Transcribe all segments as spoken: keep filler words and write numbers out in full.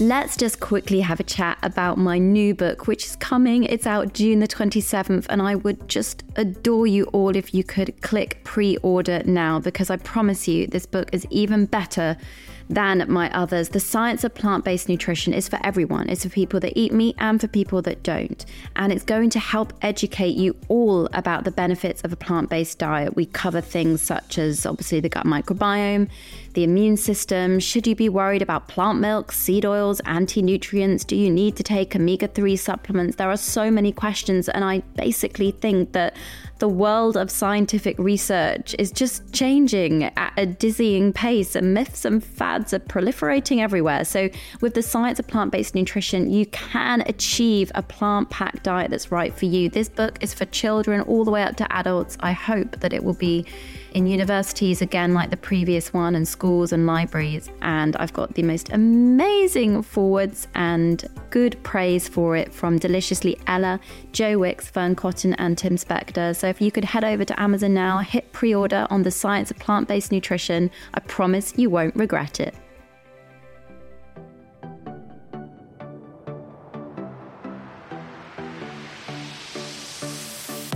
Let's just quickly have a chat about my new book, which is coming. It's out June the twenty-seventh, and I would just adore you all if you could click pre-order now, because I promise you this book is even better than my others. The science of plant-based nutrition is for everyone. It's for people that eat meat and for people that don't. And it's going to help educate you all about the benefits of a plant-based diet. We cover things such as obviously the gut microbiome, the immune system. Should you be worried about plant milk, seed oils, anti-nutrients? Do you need to take omega three supplements? There are so many questions, and I basically think that the world of scientific research is just changing at a dizzying pace, and myths and fads are proliferating everywhere. So with the science of plant-based nutrition, you can achieve a plant-packed diet that's right for you. This book is for children all the way up to adults. I hope that it will be in universities again, like the previous one, and schools and libraries. And I've got the most amazing forwards and good praise for it from Deliciously Ella, Joe Wicks, Fern Cotton, and Tim Spector. So if you could head over to Amazon now, hit pre-order on The Science of Plant-Based Nutrition. I promise you won't regret it.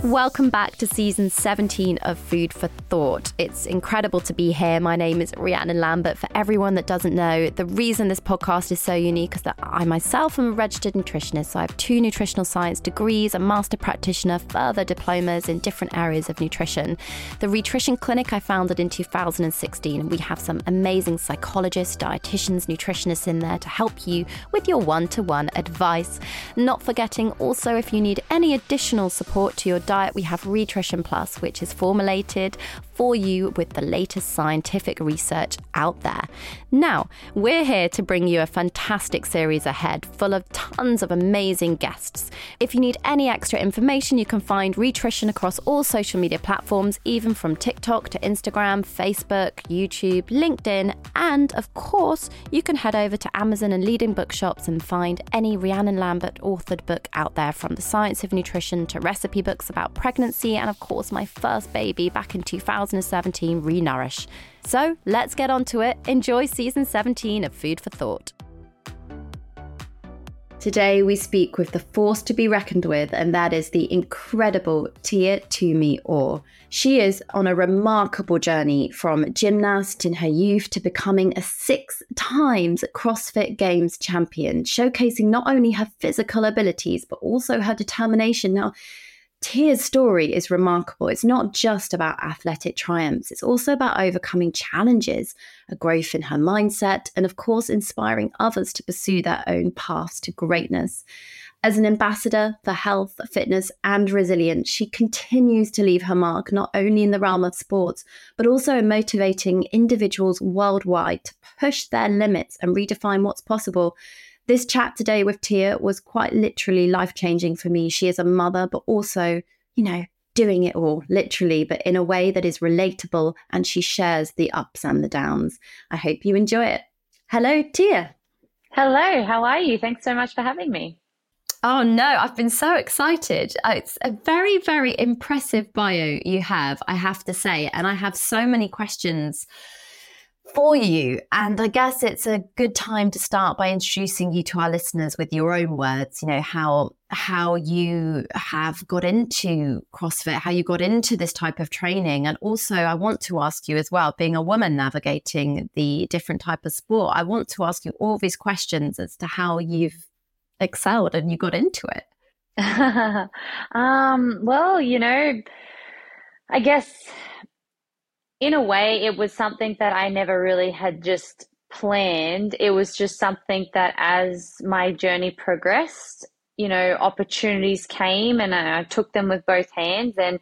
Welcome back to season seventeen of Food for Thought. It's incredible to be here. My name is Rhiannon Lambert. For everyone that doesn't know, the reason this podcast is so unique is that I myself am a registered nutritionist. So I have two nutritional science degrees, a master practitioner, further diplomas in different areas of nutrition. The Rhitrition Clinic I founded in two thousand sixteen, and we have some amazing psychologists, dietitians, nutritionists in there to help you with your one-to-one advice. Not forgetting also, if you need any additional support to your diet, Diet, we have Rhitrition Plus, which is formulated for you with the latest scientific research out there. Now, we're here to bring you a fantastic series ahead, full of tons of amazing guests. If you need any extra information, you can find Rhitrition across all social media platforms, even from TikTok to Instagram, Facebook, YouTube, LinkedIn, and of course, you can head over to Amazon and leading bookshops and find any Rhiannon Lambert authored book out there, from the science of nutrition to recipe books about pregnancy, and of course, my first baby back in two thousand seventeen, Renourish. So let's get on to it. Enjoy season seventeen of Food for Thought. Today we speak with the force to be reckoned with, and that is the incredible Tia Toomey Orr. She is on a remarkable journey from gymnast in her youth to becoming a six times CrossFit Games champion, showcasing not only her physical abilities, but also her determination. Now, Tia's story is remarkable. It's not just about athletic triumphs. It's also about overcoming challenges, a growth in her mindset, and of course, inspiring others to pursue their own paths to greatness. As an ambassador for health, fitness, and resilience, she continues to leave her mark not only in the realm of sports, but also in motivating individuals worldwide to push their limits and redefine what's possible. This chat today with Tia was quite literally life-changing for me. She is a mother, but also, you know, doing it all, literally, but in a way that is relatable, and she shares the ups and the downs. I hope you enjoy it. Hello, Tia. Hello, how are you? Thanks so much for having me. Oh, no, I've been so excited. It's a very, very impressive bio you have, I have to say, and I have so many questions for you. And I guess it's a good time to start by introducing you to our listeners with your own words, you know, how how you have got into CrossFit, how you got into this type of training. And also, I want to ask you as well, being a woman navigating the different type of sport, I want to ask you all these questions as to how you've excelled and you got into it. um, well, you know, I guess in a way, it was something that I never really had just planned. It was just something that as my journey progressed, you know, opportunities came and I, I took them with both hands. And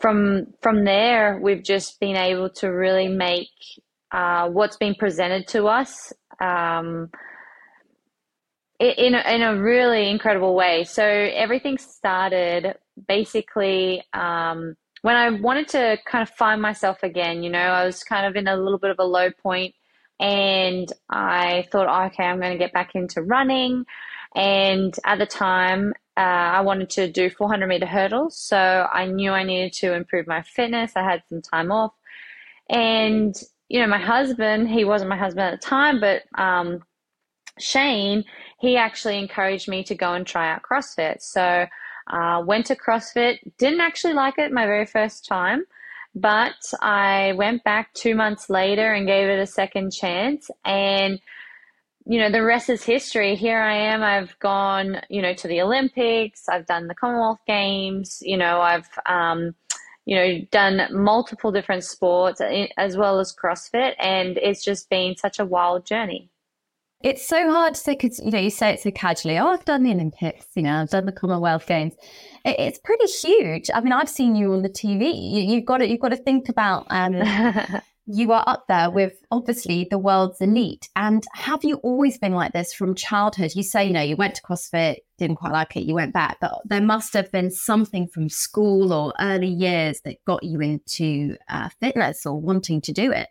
from from there, we've just been able to really make uh, what's been presented to us um, in, a, in a really incredible way. So everything started basically um, when I wanted to kind of find myself again. You know, I was kind of in a little bit of a low point, and I thought, oh, okay, I'm going to get back into running. And at the time, uh, I wanted to do four hundred meter hurdles. So I knew I needed to improve my fitness. I had some time off, and, you know, my husband, he wasn't my husband at the time, but, um, Shane, he actually encouraged me to go and try out CrossFit. So, uh, went to CrossFit, didn't actually like it my very first time, but I went back two months later and gave it a second chance, and, you know, the rest is history. Here I am. I've gone, you know, to the Olympics. I've done the Commonwealth Games. You know, I've, um, you know, done multiple different sports as well as CrossFit. And it's just been such a wild journey. It's so hard to say, because, you know, you say it so casually, oh, I've done the Olympics, you know, I've done the Commonwealth Games. It, it's pretty huge. I mean, I've seen you on the T V. You, you've got to, you've got to think about... Um, You are up there with, obviously, the world's elite. And have you always been like this from childhood? You say, you know, you went to CrossFit, didn't quite like it, you went back. But there must have been something from school or early years that got you into uh, fitness or wanting to do it.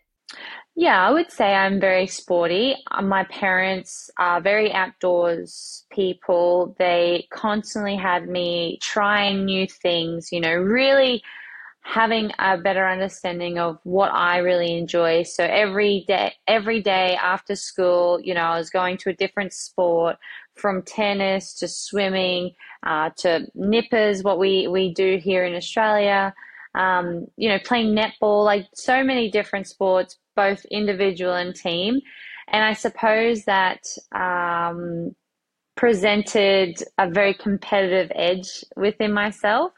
Yeah, I would say I'm very sporty. My parents are very outdoors people. They constantly had me trying new things, you know, really having a better understanding of what I really enjoy. So every day, every day after school, you know, I was going to a different sport, from tennis to swimming, uh, to nippers, what we, we do here in Australia, um, you know, playing netball, like so many different sports, both individual and team. And I suppose that um, presented a very competitive edge within myself.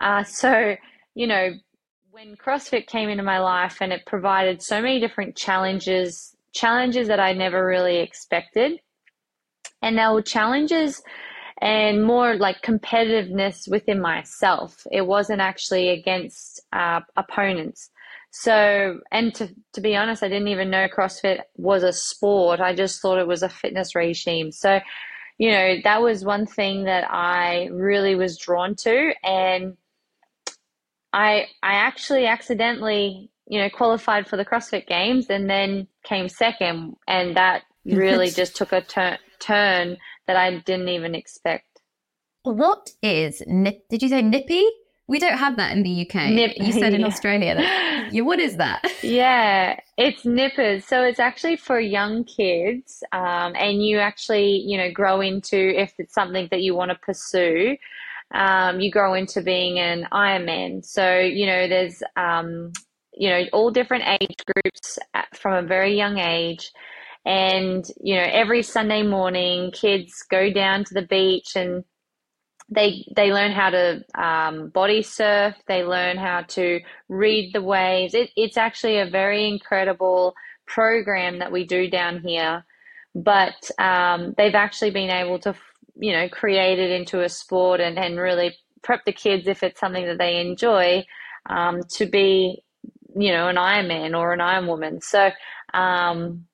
Uh, so, you know, when CrossFit came into my life and it provided so many different challenges, challenges that I never really expected. And there were challenges and more like competitiveness within myself. It wasn't actually against uh, opponents. So, and to, to be honest, I didn't even know CrossFit was a sport. I just thought it was a fitness regime. So, you know, that was one thing that I really was drawn to. And I I actually accidentally, you know, qualified for the CrossFit Games and then came second, and that really just took a tur- turn that I didn't even expect. What is nip? Did you say nippy? We don't have that in the U K. Nip, you said in yeah. Australia. That, yeah, what is that? Yeah, it's nippers. So it's actually for young kids, um, and you actually, you know, grow into, if it's something that you want to pursue. Um, you grow into being an Ironman. So, you know, there's, um, you know, all different age groups at, from a very young age. And, you know, every Sunday morning, kids go down to the beach and they they learn how to um, body surf. They learn how to read the waves. It, it's actually a very incredible program that we do down here. But um, they've actually been able to you know, create it into a sport and, and really prep the kids, if it's something that they enjoy, um, to be, you know, an Ironman or an Ironwoman. So um,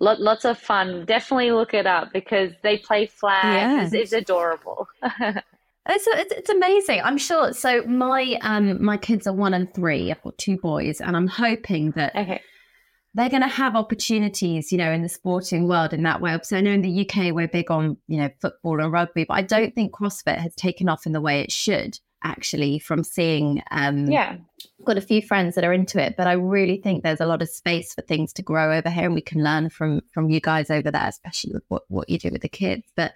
lot, lots of fun. Definitely look it up because they play flags. Yeah. It's, it's adorable. It's, it's it's amazing. I'm sure. So my um my kids are one and three. I've got two boys, and I'm hoping that okay. they're going to have opportunities, you know, in the sporting world in that way. So I know in the U K we're big on, you know, football and rugby, but I don't think CrossFit has taken off in the way it should, actually, from seeing. Um, yeah. I've got a few friends that are into it, but I really think there's a lot of space for things to grow over here, and we can learn from from you guys over there, especially with what, what you do with the kids. But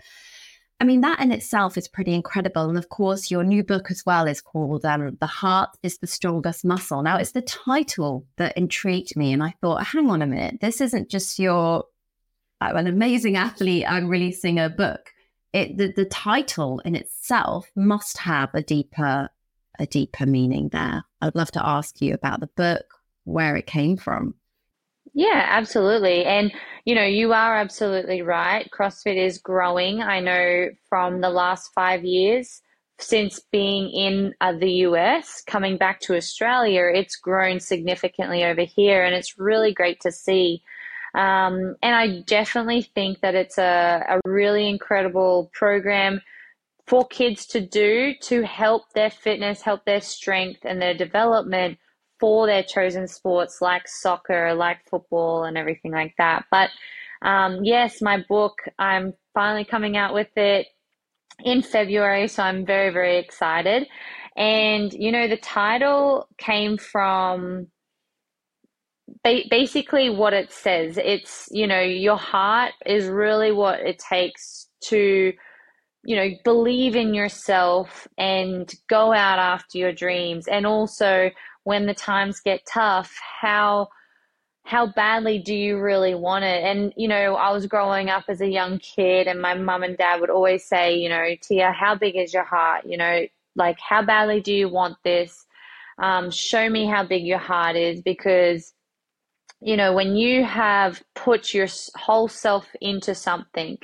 I mean, that in itself is pretty incredible. And of course, your new book as well is called um, The Heart is the Strongest Muscle. Now, it's the title that intrigued me. And I thought, hang on a minute, this isn't just your, I'm an amazing athlete, I'm releasing a book. It, the, the title in itself must have a deeper, a deeper meaning there. I'd love to ask you about the book, where it came from. Yeah, absolutely. And, you know, you are absolutely right. CrossFit is growing. I know from the last five years since being in uh, the U S, coming back to Australia, it's grown significantly over here, and it's really great to see. Um, and I definitely think that it's a, a really incredible program for kids to do to help their fitness, help their strength and their development for their chosen sports like soccer, like football and everything like that. But um, yes, my book, I'm finally coming out with it in February. So I'm very, very excited. And, you know, the title came from ba- basically what it says. It's, you know, your heart is really what it takes to, you know, believe in yourself and go out after your dreams. And also, when the times get tough, how how badly do you really want it? And, you know, I was growing up as a young kid and my mum and dad would always say, you know, Tia, how big is your heart? You know, like, how badly do you want this? Um, show me how big your heart is, because, you know, when you have put your whole self into something,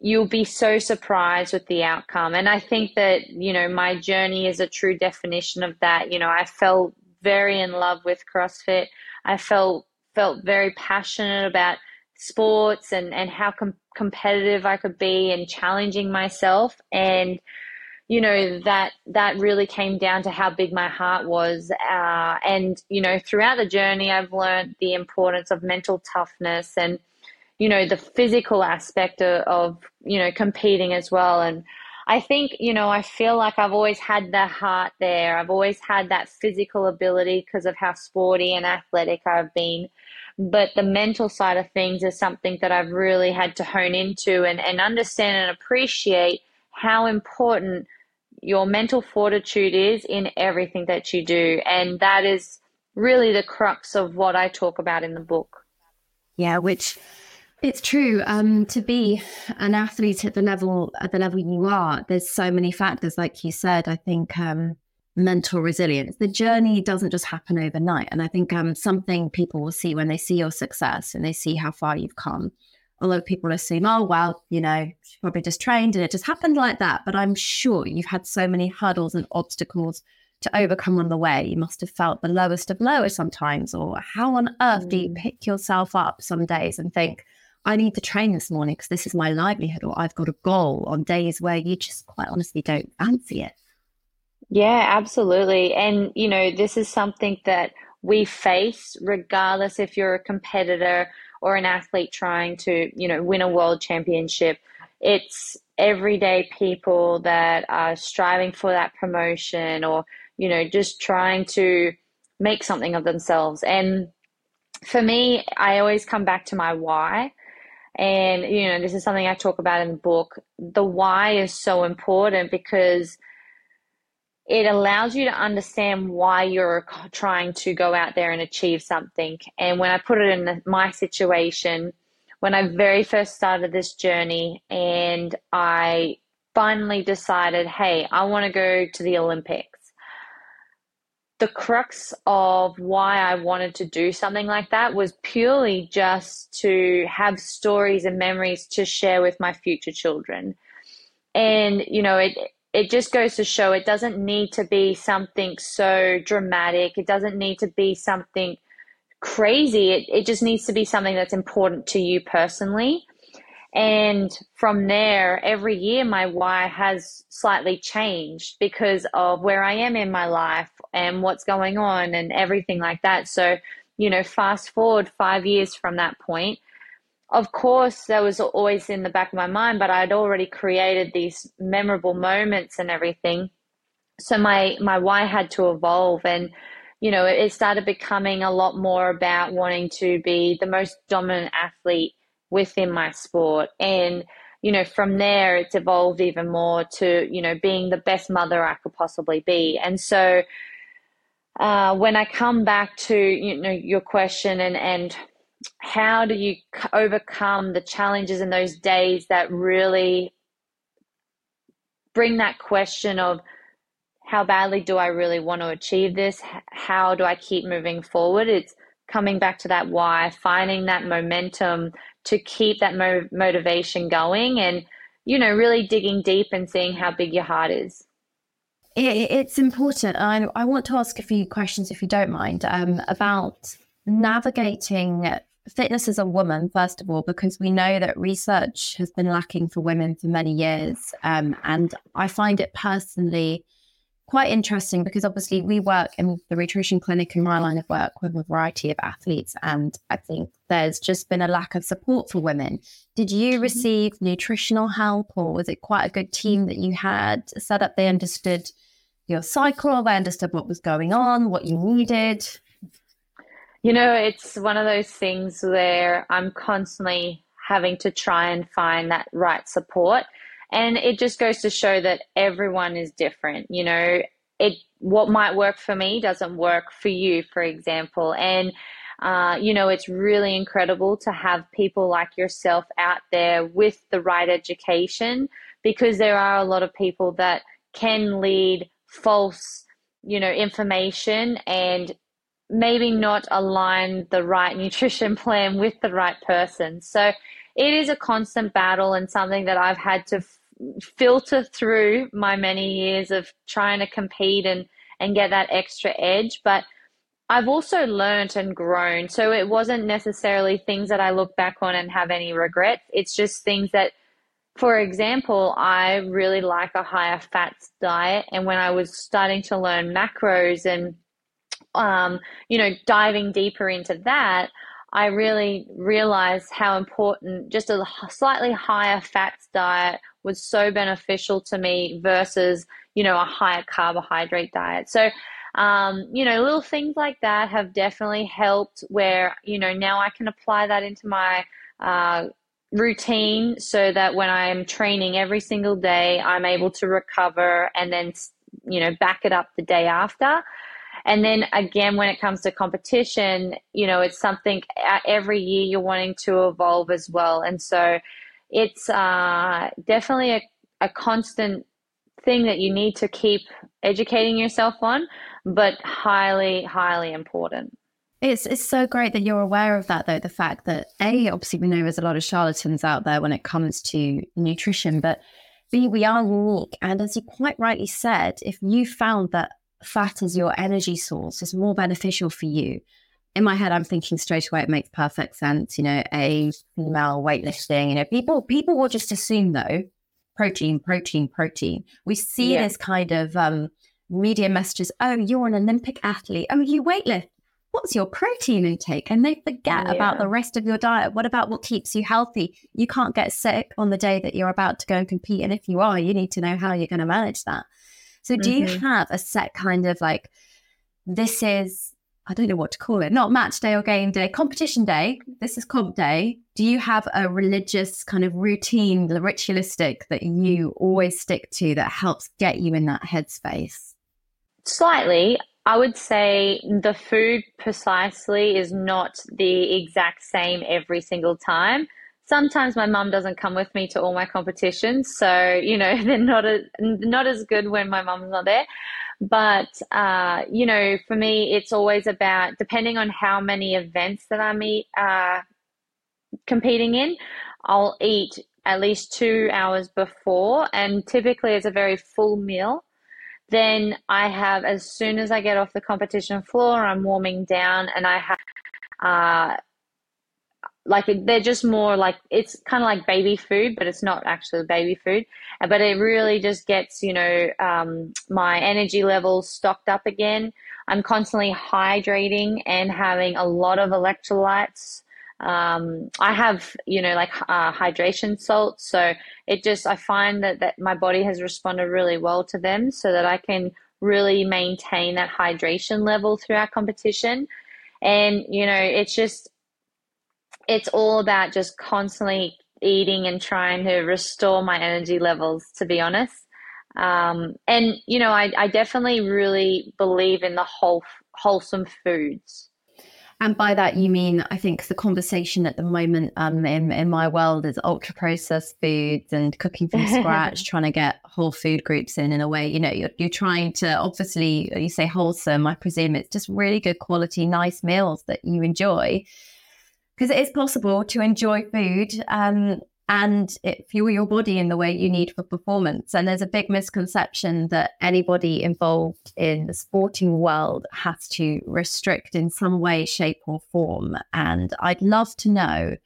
you'll be so surprised with the outcome. And I think that, you know, my journey is a true definition of that. You know, I fell very in love with CrossFit. I felt felt very passionate about sports and, and how com- competitive I could be and challenging myself. And, you know, that that really came down to how big my heart was. Uh, and, you know, throughout the journey, I've learned the importance of mental toughness and, you know, the physical aspect of, of, you know, competing as well. And I think, you know, I feel like I've always had the heart there. I've always had that physical ability because of how sporty and athletic I've been. But the mental side of things is something that I've really had to hone into and, and understand and appreciate how important your mental fortitude is in everything that you do. And that is really the crux of what I talk about in the book. Yeah, which... It's true. Um, to be an athlete at the level at the level you are, there's so many factors, like you said. I think um, mental resilience. The journey doesn't just happen overnight, and I think um, something people will see when they see your success and they see how far you've come. A lot of people assume, oh well, you know, she probably just trained and it just happened like that. But I'm sure you've had so many hurdles and obstacles to overcome on the way. You must have felt the lowest of lowest sometimes, or how on earth mm. do you pick yourself up some days and think, I need to train this morning because this is my livelihood, or I've got a goal, on days where you just quite honestly don't fancy it. Yeah, absolutely. And, you know, this is something that we face regardless if you're a competitor or an athlete trying to, you know, win a world championship. It's everyday people that are striving for that promotion or, you know, just trying to make something of themselves. And for me, I always come back to my why. And, you know, this is something I talk about in the book. The why is so important because it allows you to understand why you're trying to go out there and achieve something. And when I put it in the, my situation, when I very first started this journey and I finally decided, hey, I want to go to the Olympics. The crux of why I wanted to do something like that was purely just to have stories and memories to share with my future children. And, you know, it it just goes to show it doesn't need to be something so dramatic. It doesn't need to be something crazy. It, it just needs to be something that's important to you personally. And from there, every year my why has slightly changed because of where I am in my life and what's going on and everything like that. So, you know, fast forward five years from that point, of course, that was always in the back of my mind, but I'd already created these memorable moments and everything. So my, my why had to evolve. And, you know, it started becoming a lot more about wanting to be the most dominant athlete within my sport. And, you know, from there it's evolved even more to, you know, being the best mother I could possibly be. And so uh, when I come back to, you know, your question and, and how do you c- overcome the challenges in those days that really bring that question of how badly do I really want to achieve this? How do I keep moving forward? It's coming back to that why, finding that momentum to keep that mo- motivation going, and, you know, really digging deep and seeing how big your heart is. It, it's important. I, I want to ask a few questions, if you don't mind, um, about navigating fitness as a woman, first of all, because we know that research has been lacking for women for many years. Um, and I find it personally quite interesting because obviously we work in the Rhitrition Clinic in my line of work with a variety of athletes. And I think there's just been a lack of support for women. Did you receive nutritional help, or was it quite a good team that you had set up? They understood your cycle, they understood what was going on, what you needed. You know, it's one of those things where I'm constantly having to try and find that right support. And it just goes to show that everyone is different. You know, it what might work for me doesn't work for you, for example. And, uh, you know, it's really incredible to have people like yourself out there with the right education, because there are a lot of people that can lead false, you know, information and maybe not align the right nutrition plan with the right person. So it is a constant battle, and something that I've had to f- filter through my many years of trying to compete and, and get that extra edge. But I've also learned and grown. So it wasn't necessarily things that I look back on and have any regrets. It's just things that, for example, I really like a higher fats diet. And when I was starting to learn macros and Um, you know, diving deeper into that, I really realized how important just a slightly higher fats diet was, so beneficial to me versus, you know, a higher carbohydrate diet. So, um, you know, little things like that have definitely helped, where, you know, now I can apply that into my uh, routine, so that when I'm training every single day, I'm able to recover and then, you know, back it up the day after. And then again, when it comes to competition, you know, it's something every year you're wanting to evolve as well. And so it's uh, definitely a, a constant thing that you need to keep educating yourself on, but highly, highly important. It's it's so great that you're aware of that, though, the fact that, A, obviously we know there's a lot of charlatans out there when it comes to nutrition, but B, we are unique. And as you quite rightly said, if you found that fat as your energy source is more beneficial for you. In my head, I'm thinking straight away, it makes perfect sense. You know, a female weightlifting, you know, people, people will just assume though, protein, protein, protein. We see yeah. this kind of um, media messages. Oh, you're an Olympic athlete. Oh, you weightlift. What's your protein intake? And they forget yeah. about the rest of your diet. What about what keeps you healthy? You can't get sick on the day that you're about to go and compete. And if you are, you need to know how you're going to manage that. So do you mm-hmm. have a set kind of like, this is, I don't know what to call it, not match day or game day, competition day, this is comp day. Do you have a religious kind of routine, ritualistic that you always stick to that helps get you in that headspace? Slightly. I would say the food precisely is not the exact same every single time. Sometimes my mum doesn't come with me to all my competitions, so, you know, they're not a, not as good when my mum's not there. But, uh, you know, for me, it's always about, depending on how many events that I'm uh, competing in, I'll eat at least two hours before, and typically it's a very full meal. Then I have, as soon as I get off the competition floor, I'm warming down, and I have... Uh, Like they're just more like, it's kind of like baby food, but it's not actually baby food. But it really just gets, you know, um, my energy levels stocked up again. I'm constantly hydrating and having a lot of electrolytes. Um, I have, you know, like uh, hydration salts. So it just, I find that, that my body has responded really well to them, so that I can really maintain that hydration level throughout competition. And, you know, it's just, it's all about just constantly eating and trying to restore my energy levels, to be honest. Um, and, you know, I, I definitely really believe in the whole wholesome foods. And by that, you mean, I think the conversation at the moment um, in, in my world is ultra processed foods and cooking from scratch, trying to get whole food groups in, in a way, you know, you're, you're trying to, obviously you say wholesome, I presume it's just really good quality, nice meals that you enjoy, because it is possible to enjoy food um, and it fuel your body in the way you need for performance. And there's a big misconception that anybody involved in the sporting world has to restrict in some way, shape or form. And I'd love to know,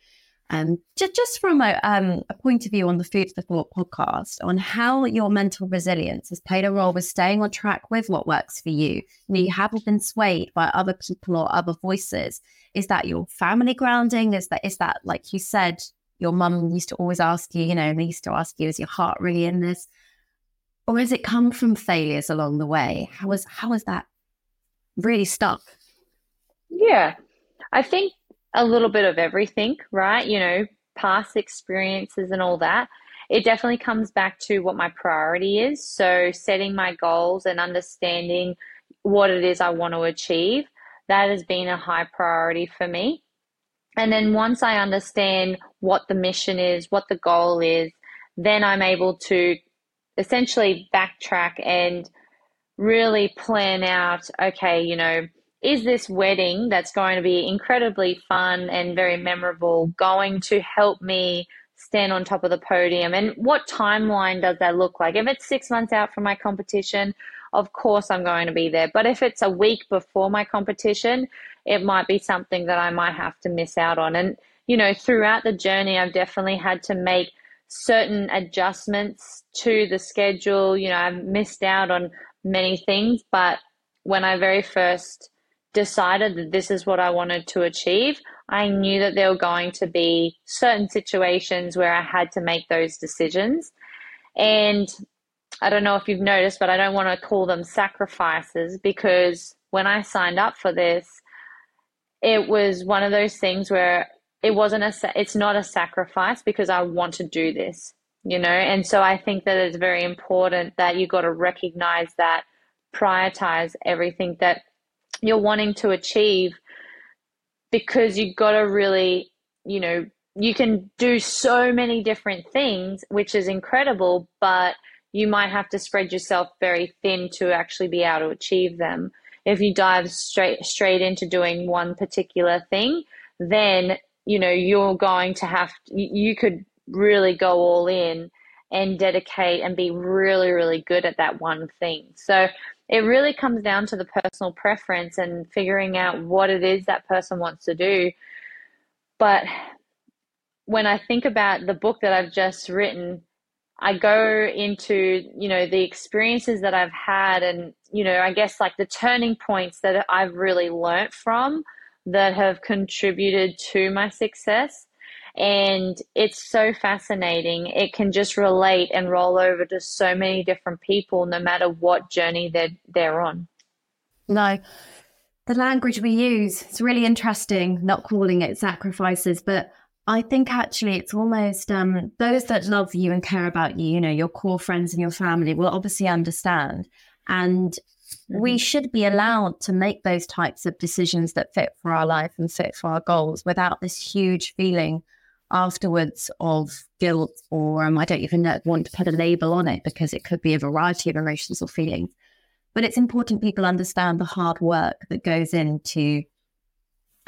um, just, just from a, um, a point of view on the Food for Thought podcast, on how your mental resilience has played a role with staying on track with what works for you. You know, you haven't been swayed by other people or other voices. Is that your family grounding? Is that, is that, like you said, your mum used to always ask you, you know, and they used to ask you, is your heart really in this? Or has it come from failures along the way? How was, how was that really stuck? Yeah, I think a little bit of everything, right? You know, past experiences and all that. It definitely comes back to what my priority is. So setting my goals and understanding what it is I want to achieve, that has been a high priority for me. And then once I understand what the mission is, what the goal is, then I'm able to essentially backtrack and really plan out, okay, you know, is this wedding that's going to be incredibly fun and very memorable going to help me stand on top of the podium? And what timeline does that look like? If it's six months out from my competition, of course I'm going to be there. But if it's a week before my competition, it might be something that I might have to miss out on. And, you know, throughout the journey, I've definitely had to make certain adjustments to the schedule. You know, I've missed out on many things, but when I very first decided that this is what I wanted to achieve, I knew that there were going to be certain situations where I had to make those decisions. And I don't know if you've noticed, but I don't want to call them sacrifices, because when I signed up for this, it was one of those things where it wasn't a, it's not a sacrifice, because I want to do this, you know? And so I think that it's very important that you got to recognize that, prioritize everything that you're wanting to achieve, because you got to really, you know, you can do so many different things, which is incredible, but you might have to spread yourself very thin to actually be able to achieve them. If you dive straight straight into doing one particular thing, then, you know, you're going to have to, you could really go all in and dedicate and be really, really good at that one thing. So it really comes down to the personal preference and figuring out what it is that person wants to do. But when I think about the book that I've just written, I go into, you know, the experiences that I've had and, you know, I guess like the turning points that I've really learnt from that have contributed to my success. And it's so fascinating. It can just relate and roll over to so many different people, no matter what journey they're, they're on. No, the language we use, it's really interesting, not calling it sacrifices, but I think actually it's almost um, those that love you and care about you, you know, your core friends and your family will obviously understand. And we should be allowed to make those types of decisions that fit for our life and fit for our goals without this huge feeling afterwards of guilt or um, I don't even know, want to put a label on it, because it could be a variety of emotions or feelings. But it's important people understand the hard work that goes into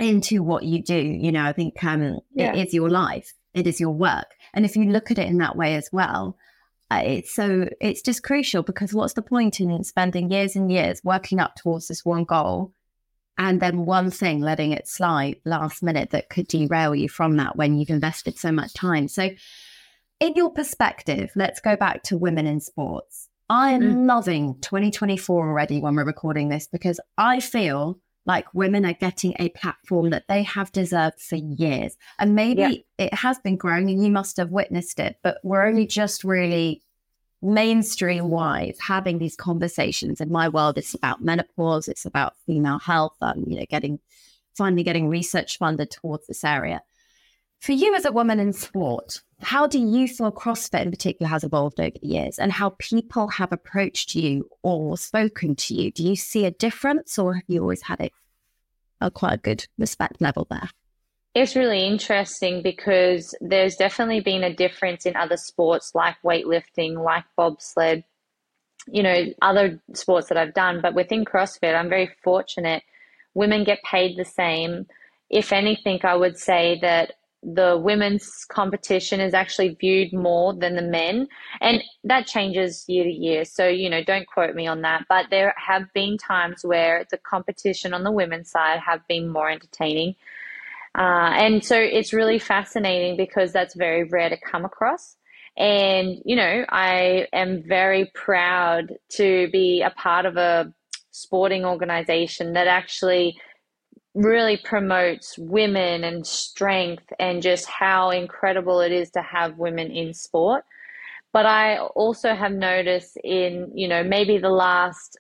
into what you do. You know, I think um, yeah. It is your life. It is your work. And if you look at it in that way as well, uh, it's so it's just crucial, because what's the point in spending years and years working up towards this one goal and then one thing letting it slide last minute that could derail you from that when you've invested so much time? So in your perspective, let's go back to women in sports. I am mm. loving twenty twenty-four already when we're recording this, because I feel like women are getting a platform that they have deserved for years. And maybe yeah. it has been growing and you must have witnessed it, but we're only just really mainstream-wise having these conversations. In my world, it's about menopause, it's about female health, um, you know, getting finally getting research funded towards this area. For you as a woman in sport, how do you feel CrossFit in particular has evolved over the years and how people have approached you or spoken to you? Do you see a difference, or have you always had it? a quite a good respect level there. It's really interesting because there's definitely been a difference in other sports like weightlifting, like bobsled, you know, other sports that I've done. But within CrossFit, I'm very fortunate. Women get paid the same. If anything, I would say that the women's competition is actually viewed more than the men. And that changes year to year. So, you know, don't quote me on that. But there have been times where the competition on the women's side have been more entertaining. Uh, and so it's really fascinating because that's very rare to come across. And, you know, I am very proud to be a part of a sporting organization that actually really promotes women and strength and just how incredible it is to have women in sport. But I also have noticed in, you know, maybe the last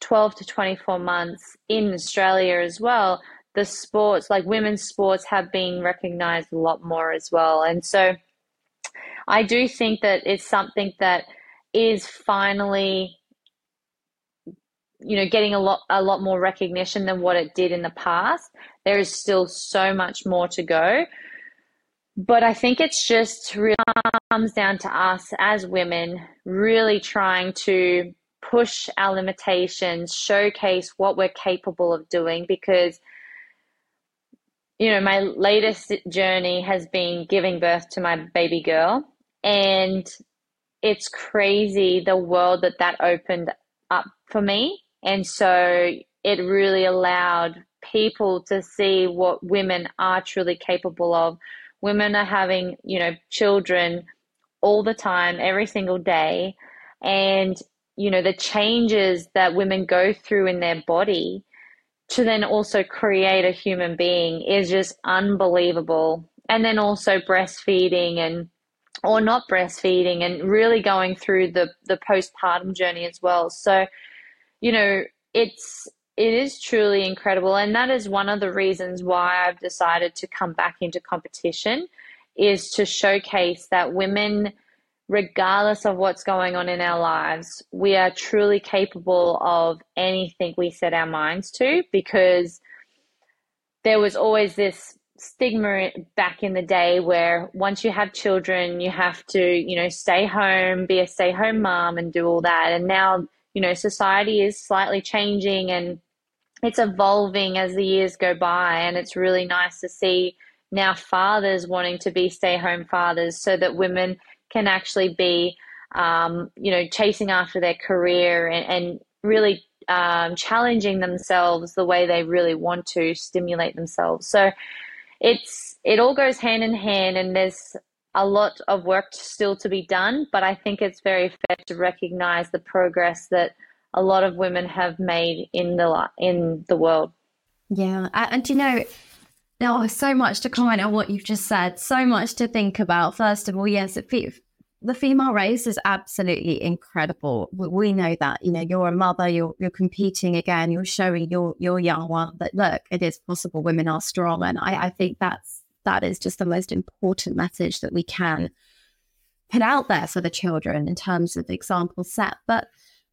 twelve to twenty-four months in Australia as well, the sports, like women's sports, have been recognized a lot more as well. And so I do think that it's something that is finally, you know, getting a lot a lot more recognition than what it did in the past. There is still so much more to go. But I think it's just really comes down to us as women really trying to push our limitations, showcase what we're capable of doing, because you know, my latest journey has been giving birth to my baby girl, and it's crazy the world that that opened up for me. And so it really allowed people to see what women are truly capable of. Women are having, you know, children all the time, every single day. And, you know, the changes that women go through in their body to then also create a human being is just unbelievable. And then also breastfeeding and or not breastfeeding and really going through the, the postpartum journey as well. So, you know, it's it is truly incredible. And that is one of the reasons why I've decided to come back into competition, is to showcase that women, regardless of what's going on in our lives, we are truly capable of anything we set our minds to, because there was always this stigma back in the day where once you have children, you have to, you know, stay home, be a stay-home mom and do all that. And now, you know, society is slightly changing and it's evolving as the years go by. And it's really nice to see now fathers wanting to be stay-home fathers so that women can actually be, um, you know, chasing after their career and, and really um, challenging themselves the way they really want to stimulate themselves. So it's it all goes hand in hand, and there's a lot of work still to be done. But I think it's very fair to recognize the progress that a lot of women have made in the in the world. Yeah, and you know, now, so much to comment on what you've just said, so much to think about. First of all, yes, the female race is absolutely incredible. We know that, you know, you're a mother, you're you're competing again, you're showing your your young one that, look, it is possible, women are strong. And I, I think that's, that is just the most important message that we can put out there for the children in terms of the example set. But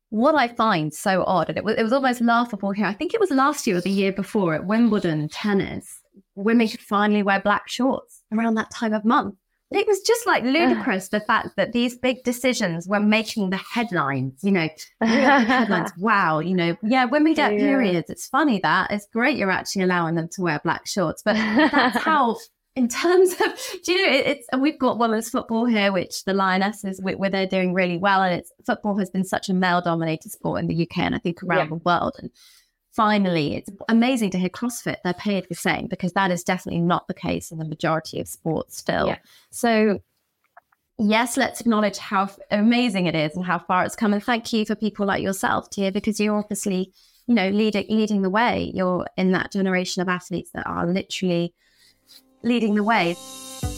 what I find so odd, and it was, it was almost laughable here, I think it was last year or the year before at Wimbledon tennis, women should finally wear black shorts around that time of month. It was just like ludicrous, the fact that these big decisions were making the headlines, you know, headlines. Wow, you know, yeah, when we get yeah. periods, it's funny that, it's great you're actually allowing them to wear black shorts. But that's how, in terms of, do you know, it, it's, and we've got women's football here, which the Lionesses, where they're doing really well. And it's, football has been such a male-dominated sport in the U K and I think around yeah. the world. And finally, it's amazing to hear CrossFit, they're paid the same, because that is definitely not the case in the majority of sports still. Yeah. So yes, let's acknowledge how amazing it is and how far it's come. And thank you for people like yourself, Tia, because you're obviously, you know, leading leading the way. You're in that generation of athletes that are literally leading the way.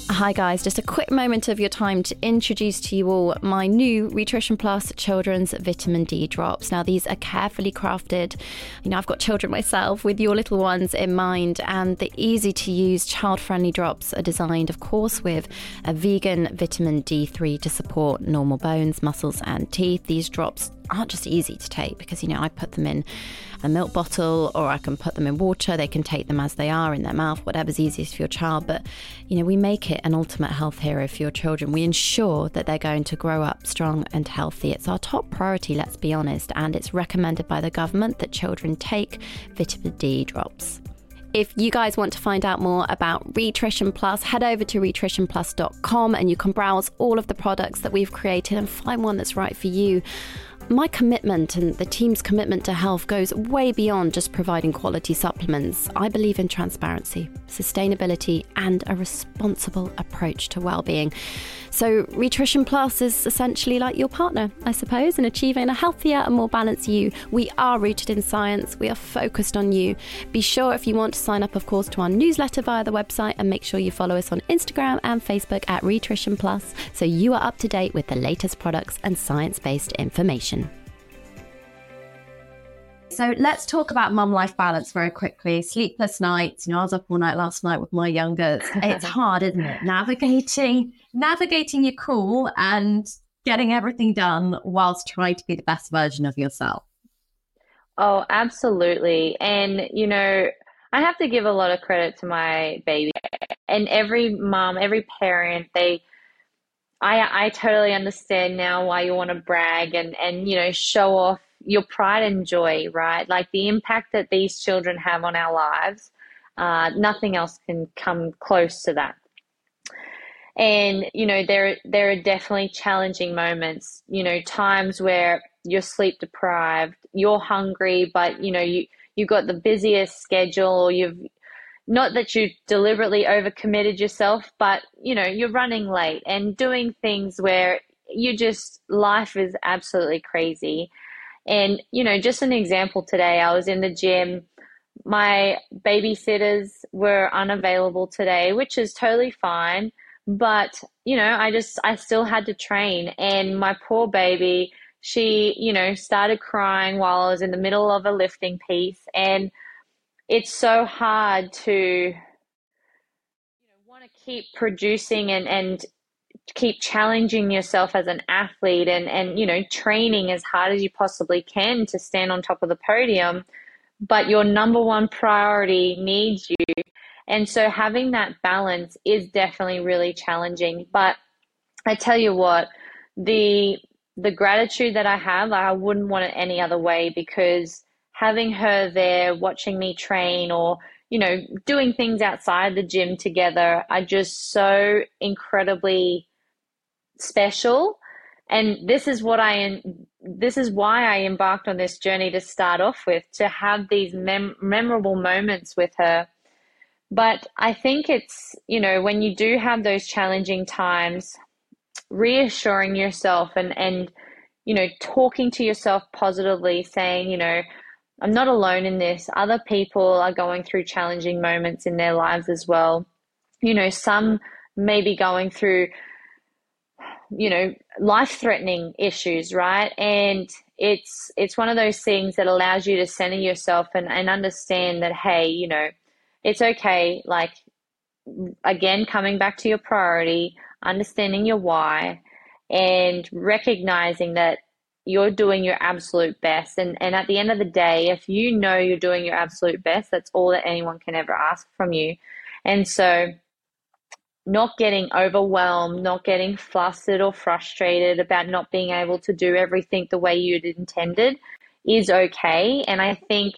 Hi guys, just a quick moment of your time to introduce to you all my new Rhitrition Plus children's vitamin D drops. Now these are carefully crafted, you know, I've got children myself, with your little ones in mind, and the easy to use child-friendly drops are designed, of course, with a vegan vitamin D three to support normal bones, muscles and teeth. These drops aren't just easy to take because, you know, I put them in a milk bottle or I can put them in water. They can take them as they are in their mouth, whatever's easiest for your child. But, you know, we make it an ultimate health hero for your children. We ensure that they're going to grow up strong and healthy. It's our top priority, let's be honest. And it's recommended by the government that children take vitamin D drops. If you guys want to find out more about Rhitrition Plus, head over to rhitrition plus dot com and you can browse all of the products that we've created and find one that's right for you. My commitment and the team's commitment to health goes way beyond just providing quality supplements. I believe in transparency, sustainability, and a responsible approach to well-being. So Rhitrition Plus is essentially like your partner, I suppose, in achieving a healthier and more balanced you. We are rooted in science. We are focused on you. Be sure, if you want to sign up, of course, to our newsletter via the website, and make sure you follow us on Instagram and Facebook at Rhitrition Plus so you are up to date with the latest products and science-based information. So let's talk about mum life balance very quickly. Sleepless nights, you know, I was up all night last night with my youngest. It's hard, isn't it? Navigating, navigating your call and getting everything done whilst trying to be the best version of yourself. Oh, absolutely. And, you know, I have to give a lot of credit to my baby and every mum, every parent. They I, I totally understand now why you want to brag and, and, you know, show off your pride and joy, right? Like the impact that these children have on our lives, uh, nothing else can come close to that. And, you know, there, there are definitely challenging moments, you know, times where you're sleep deprived, you're hungry, but, you know, you, you've got the busiest schedule, you've, not that you deliberately overcommitted yourself, but, you know, you're running late and doing things where you just, life is absolutely crazy. And, you know, just an example today, I was in the gym. My babysitters were unavailable today, which is totally fine. But, you know, I just, I still had to train. And my poor baby, she, you know, started crying while I was in the middle of a lifting piece. And it's so hard to, you know, want to keep producing and, and keep challenging yourself as an athlete and, and, you know, training as hard as you possibly can to stand on top of the podium, but your number one priority needs you. And so having that balance is definitely really challenging. But I tell you what, the the gratitude that I have, I wouldn't want it any other way, because having her there watching me train or, you know, doing things outside the gym together are just so incredibly special. And this is what I, this is why I embarked on this journey to start off with, to have these mem- memorable moments with her. But I think it's, you know, when you do have those challenging times, reassuring yourself and, and, you know, talking to yourself positively, saying, you know, I'm not alone in this. Other people are going through challenging moments in their lives as well. You know, some may be going through, you know, life-threatening issues, right? And it's it's one of those things that allows you to center yourself and, and understand that, hey, you know, it's okay. Like, again, coming back to your priority, understanding your why, and recognizing that you're doing your absolute best. And, and at the end of the day, if you know you're doing your absolute best, that's all that anyone can ever ask from you. And so not getting overwhelmed, not getting flustered or frustrated about not being able to do everything the way you'd intended is okay. And I think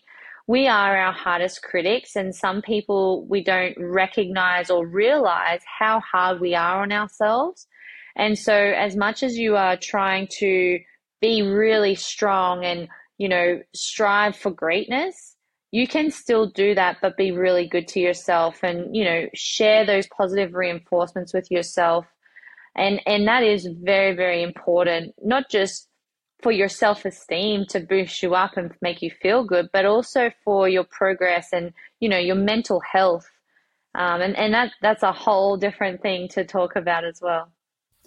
we are our hardest critics, and some people, we don't recognize or realize how hard we are on ourselves. And so as much as you are trying to be really strong and, you know, strive for greatness, you can still do that, but be really good to yourself and, you know, share those positive reinforcements with yourself. And, and that is very, very important, not just for your self-esteem to boost you up and make you feel good, but also for your progress and, you know, your mental health. Um, and, and that, that's a whole different thing to talk about as well.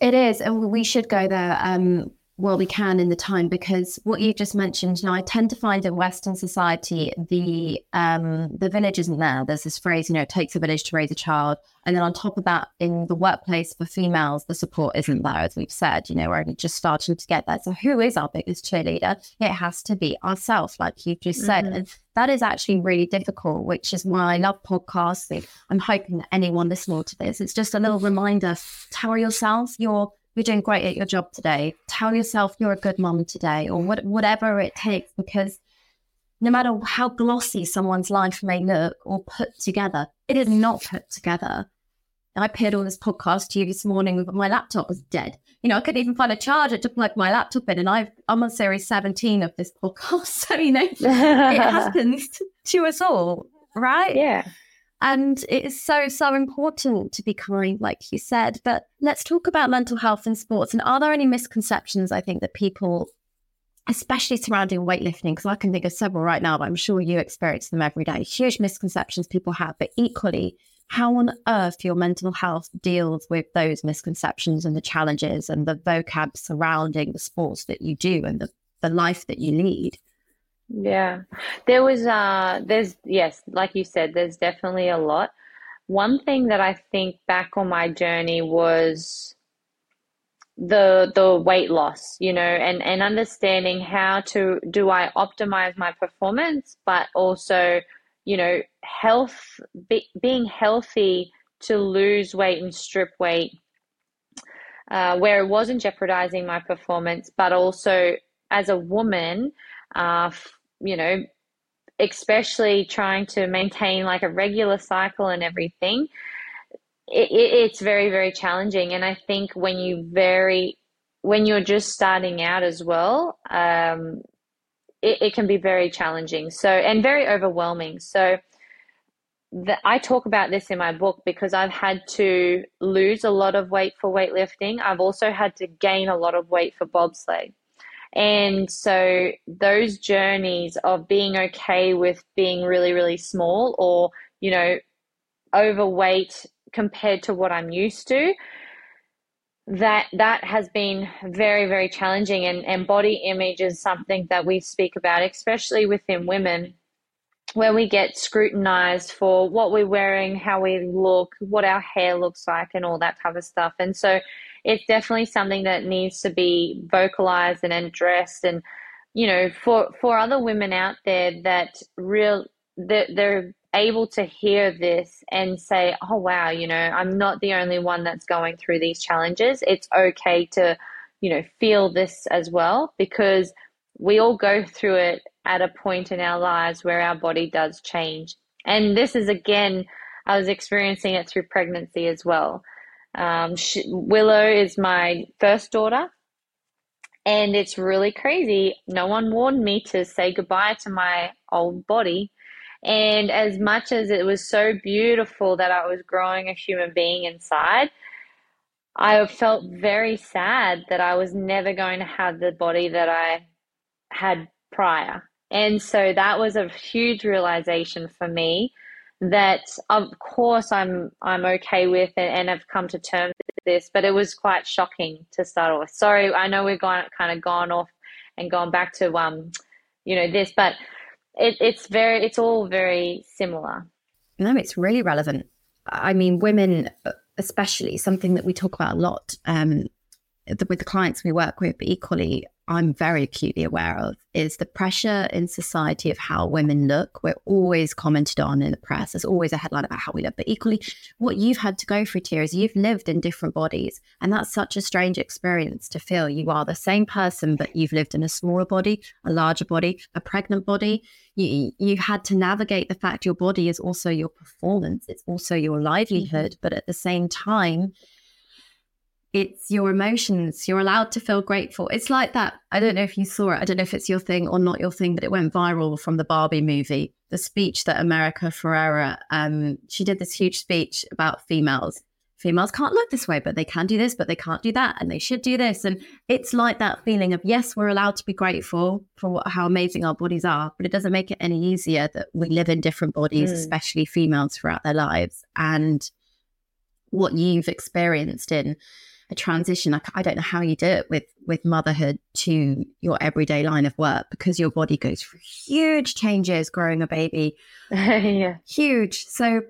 It is. And we should go there. Um, well we can in the time, because what you just mentioned, you know, I tend to find in Western society, the um, the village isn't there. There's this phrase, you know, it takes a village to raise a child. And then on top of that, in the workplace for females, the support isn't there, as we've said. You know, we're only just starting to get there. So who is our biggest cheerleader? It has to be ourselves, like you just said. Mm-hmm. And that is actually really difficult, which is why I love podcasting. I'm hoping that anyone listening to this, it's just a little reminder, tell yourself you're you're doing great at your job today. Tell yourself you're a good mom today, or what, whatever it takes, because no matter how glossy someone's life may look or put together, it is not put together. I appeared on this podcast to you this morning, but my laptop was dead. You know, I couldn't even find a charger to plug my laptop in, and I've, I'm on series seventeen of this podcast. So, you know, it happens to us all, right? Yeah. And it is so, so important to be kind, like you said. But let's talk about mental health in sports. And are there any misconceptions, I think, that people, especially surrounding weightlifting, because I can think of several right now, but I'm sure you experience them every day, huge misconceptions people have. But equally, how on earth your mental health deals with those misconceptions and the challenges and the vocab surrounding the sports that you do and the, the life that you lead? Yeah, there was, uh, there's, yes, like you said, there's definitely a lot. One thing that I think back on my journey was the the weight loss, you know, and, and understanding how to, do I optimize my performance, but also, you know, health, be, being healthy to lose weight and strip weight, uh, where it wasn't jeopardizing my performance, but also as a woman, uh you know, especially trying to maintain like a regular cycle and everything, it, it, it's very, very challenging. And I think when you very when you're just starting out as well, um it, it can be very challenging, so, and very overwhelming. So the, I talk about this in my book because I've had to lose a lot of weight for weightlifting. I've also had to gain a lot of weight for bobsleigh. And so those journeys of being okay with being really, really small, or, you know, overweight compared to what I'm used to, that that has been very, very challenging. And, and body image is something that we speak about, especially within women, where we get scrutinized for what we're wearing, how we look, what our hair looks like, and all that type of stuff. And so it's definitely something that needs to be vocalized and addressed. And, you know, for, for other women out there that real that they're able to hear this and say, oh, wow, you know, I'm not the only one that's going through these challenges. It's okay to, you know, feel this as well, because we all go through it at a point in our lives where our body does change. And this is, again, I was experiencing it through pregnancy as well. Um, she, Willow is my first daughter, and it's really crazy. No one warned me to say goodbye to my old body. And as much as it was so beautiful that I was growing a human being inside, I felt very sad that I was never going to have the body that I had prior. And so that was a huge realization for me, that of course I'm I'm okay with and, and I've come to terms with this, but it was quite shocking to start off. Sorry, I know we've gone kind of gone off and gone back to um, you know, this, but it, it's very it's all very similar. No, it's really relevant. I mean, women especially, something that we talk about a lot um, with the clients we work with, but equally I'm very acutely aware of, is the pressure in society of how women look. We're always commented on in the press. There's always a headline about how we look. But equally, what you've had to go through, Tia, is you've lived in different bodies. And that's such a strange experience to feel. You are the same person, but you've lived in a smaller body, a larger body, a pregnant body. You, you had to navigate the fact your body is also your performance. It's also your livelihood. But at the same time, it's your emotions. You're allowed to feel grateful. It's like that. I don't know if you saw it. I don't know if it's your thing or not your thing, but it went viral from the Barbie movie, the speech that America Ferrera, um, she did this huge speech about females. Females can't look this way, but they can do this, but they can't do that. And they should do this. And it's like that feeling of, yes, we're allowed to be grateful for what, how amazing our bodies are, but it doesn't make it any easier that we live in different bodies, mm. especially females throughout their lives. And what you've experienced in a transition. I, I don't know how you do it with, with motherhood to your everyday line of work, because your body goes through huge changes growing a baby. Yeah. Huge. So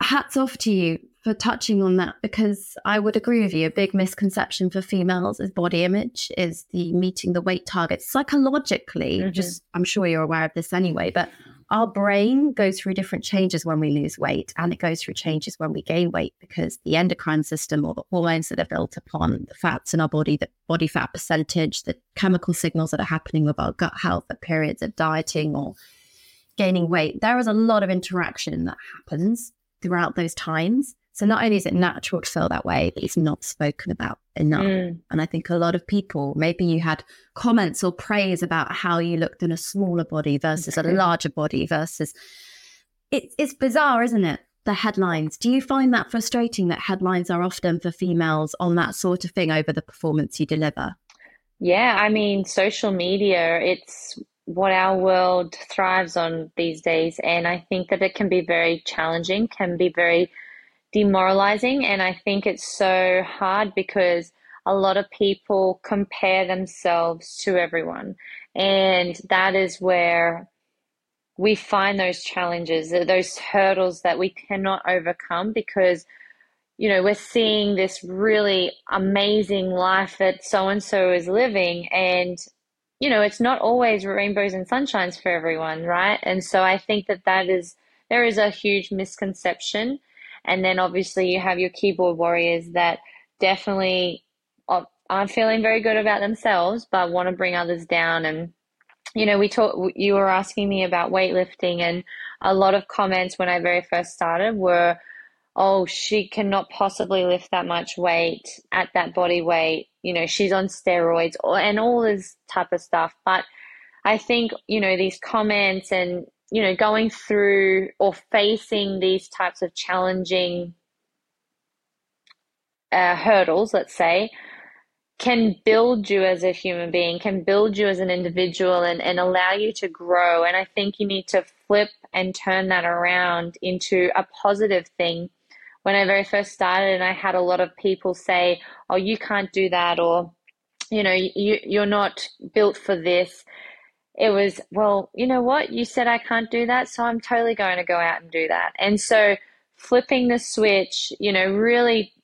hats off to you for touching on that, because I would agree with you. A big misconception for females is body image, is the meeting the weight target psychologically. Mm-hmm. Just, I'm sure you're aware of this anyway, but our brain goes through different changes when we lose weight, and it goes through changes when we gain weight, because the endocrine system, or the hormones that are built upon the fats in our body, the body fat percentage, the chemical signals that are happening with our gut health at periods of dieting or gaining weight, there is a lot of interaction that happens throughout those times. So not only is it natural to feel that way, but it's not spoken about enough. Mm. And I think a lot of people, maybe you had comments or praise about how you looked in a smaller body versus okay. a larger body versus... It, it's bizarre, isn't it? The headlines. Do you find that frustrating, that headlines are often for females on that sort of thing over the performance you deliver? Yeah, I mean, social media, it's what our world thrives on these days. And I think that it can be very challenging, can be very... demoralizing. And I think it's so hard because a lot of people compare themselves to everyone, and that is where we find those challenges, those hurdles that we cannot overcome, because you know we're seeing this really amazing life that so and so is living, and you know it's not always rainbows and sunshines for everyone, right? And so I think that that is there is a huge misconception. And then obviously you have your keyboard warriors that definitely aren't feeling very good about themselves, but want to bring others down. And, you know, we talk, you were asking me about weightlifting, and a lot of comments when I very first started were, oh, she cannot possibly lift that much weight at that body weight. You know, she's on steroids and all this type of stuff. But I think, you know, these comments and, you know, going through or facing these types of challenging uh, hurdles, let's say, can build you as a human being, can build you as an individual, and, and allow you to grow. And I think you need to flip and turn that around into a positive thing. When I very first started, and I had a lot of people say, oh, you can't do that, or, you know, you, you're not built for this. It was, well, you know what? You said I can't do that, so I'm totally going to go out and do that. And so flipping the switch, you know, really,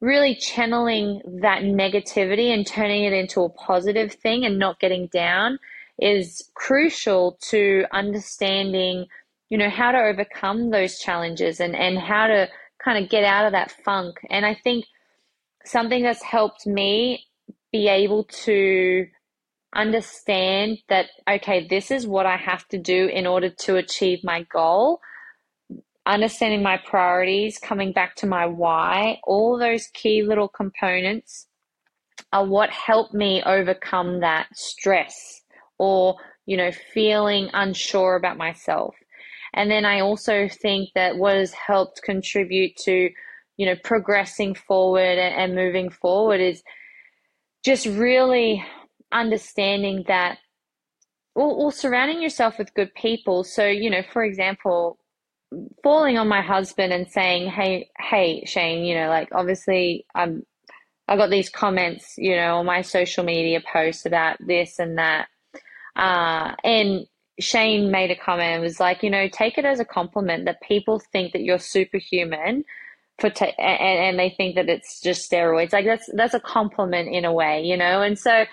really channeling that negativity and turning it into a positive thing and not getting down is crucial to understanding, you know, how to overcome those challenges and, and how to kind of get out of that funk. And I think something that's helped me be able to understand that, okay, this is what I have to do in order to achieve my goal, understanding my priorities, coming back to my why, all those key little components are what helped me overcome that stress or, you know, feeling unsure about myself. And then I also think that what has helped contribute to, you know, progressing forward and moving forward is just really understanding that, or, or surrounding yourself with good people. So, you know, for example, falling on my husband and saying, hey, hey, Shane, you know, like, obviously I'm, I got these comments, you know, on my social media posts about this and that. Uh, and Shane made a comment and was like, you know, take it as a compliment that people think that you're superhuman for, t- and, and they think that it's just steroids. Like that's, that's a compliment in a way, you know? And so,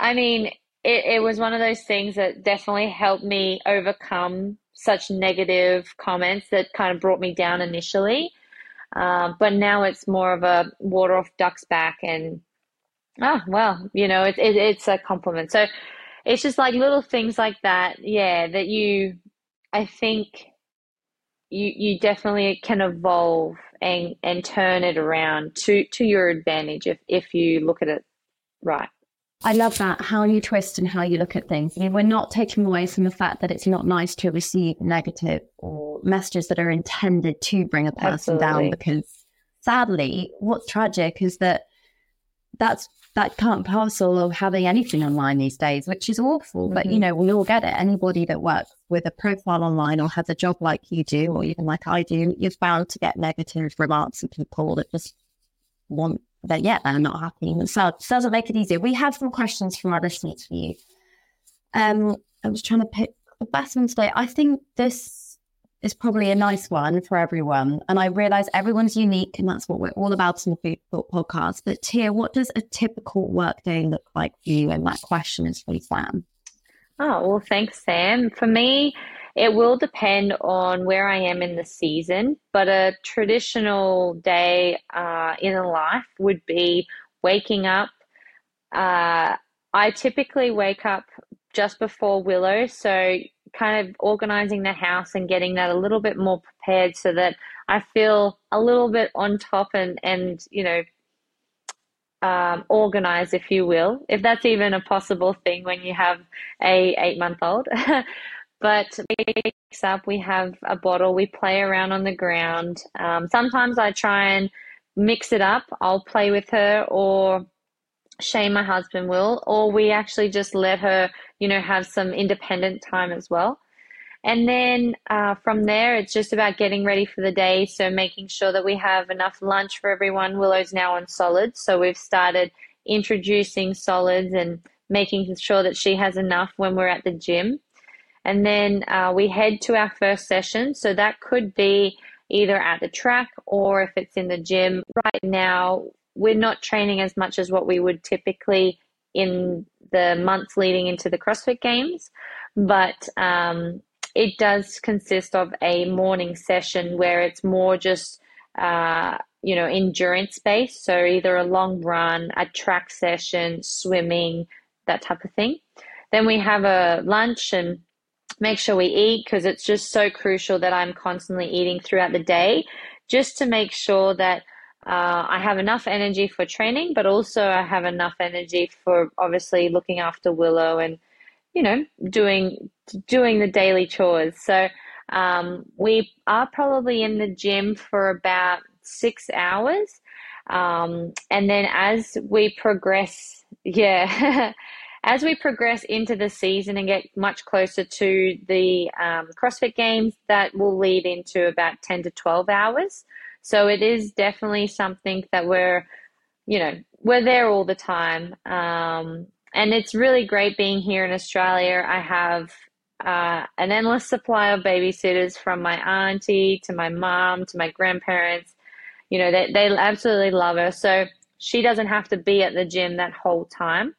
I mean, it, it was one of those things that definitely helped me overcome such negative comments that kind of brought me down initially. Uh, but now it's more of a water off duck's back, and, oh, well, you know, it, it, it's a compliment. So it's just like little things like that, yeah, that you, I think you you definitely can evolve and, and turn it around to, to your advantage if, if you look at it right. I love that, how you twist and how you look at things. I mean, we're not taking away from the fact that it's not nice to receive negative or messages that are intended to bring a person Absolutely. down, because sadly, what's tragic is that that's that can't parcel of having anything online these days, which is awful. Mm-hmm. But, you know, we all get it. Anybody that works with a profile online or has a job like you do, or even like I do, you're bound to get negative remarks from people that just want that, yeah, they're not happy with themselves. Doesn't make it easier. We have some questions from our listeners for you. Um, I was trying to pick the best one today. I think this is probably a nice one for everyone. And I realise everyone's unique, and that's what we're all about in the Food Thought podcast. But Tia, what does a typical work day look like for you? And that question is for Sam. Oh, well, thanks, Sam. For me, it will depend on where I am in the season, but a traditional day uh, in life would be waking up. Uh, I typically wake up just before Willow, so kind of organising the house and getting that a little bit more prepared so that I feel a little bit on top and, and you know, Um, organize, if you will, if that's even a possible thing when you have a eight-month-old. But wakes up, we have a bottle, we play around on the ground. Um, sometimes I try and mix it up. I'll play with her, or Shane, my husband, will, or we actually just let her, you know, have some independent time as well. And then uh, from there, it's just about getting ready for the day. So making sure that we have enough lunch for everyone. Willow's now on solids, so we've started introducing solids and making sure that she has enough when we're at the gym. And then uh, we head to our first session. So that could be either at the track or if it's in the gym. Right now, we're not training as much as what we would typically in the months leading into the CrossFit Games. But um it does consist of a morning session where it's more just, uh, you know, endurance based. So either a long run, a track session, swimming, that type of thing. Then we have a lunch and make sure we eat, because it's just so crucial that I'm constantly eating throughout the day just to make sure that uh, I have enough energy for training, but also I have enough energy for obviously looking after Willow and, you know, doing doing the daily chores. So um, we are probably in the gym for about six hours. Um, and then as we progress, yeah, as we progress into the season and get much closer to the um, CrossFit Games, that will lead into about ten to twelve hours. So it is definitely something that we're, you know, we're there all the time. Um, and it's really great being here in Australia. I have uh, an endless supply of babysitters, from my auntie to my mom to my grandparents. You know, they, they absolutely love her. So she doesn't have to be at the gym that whole time.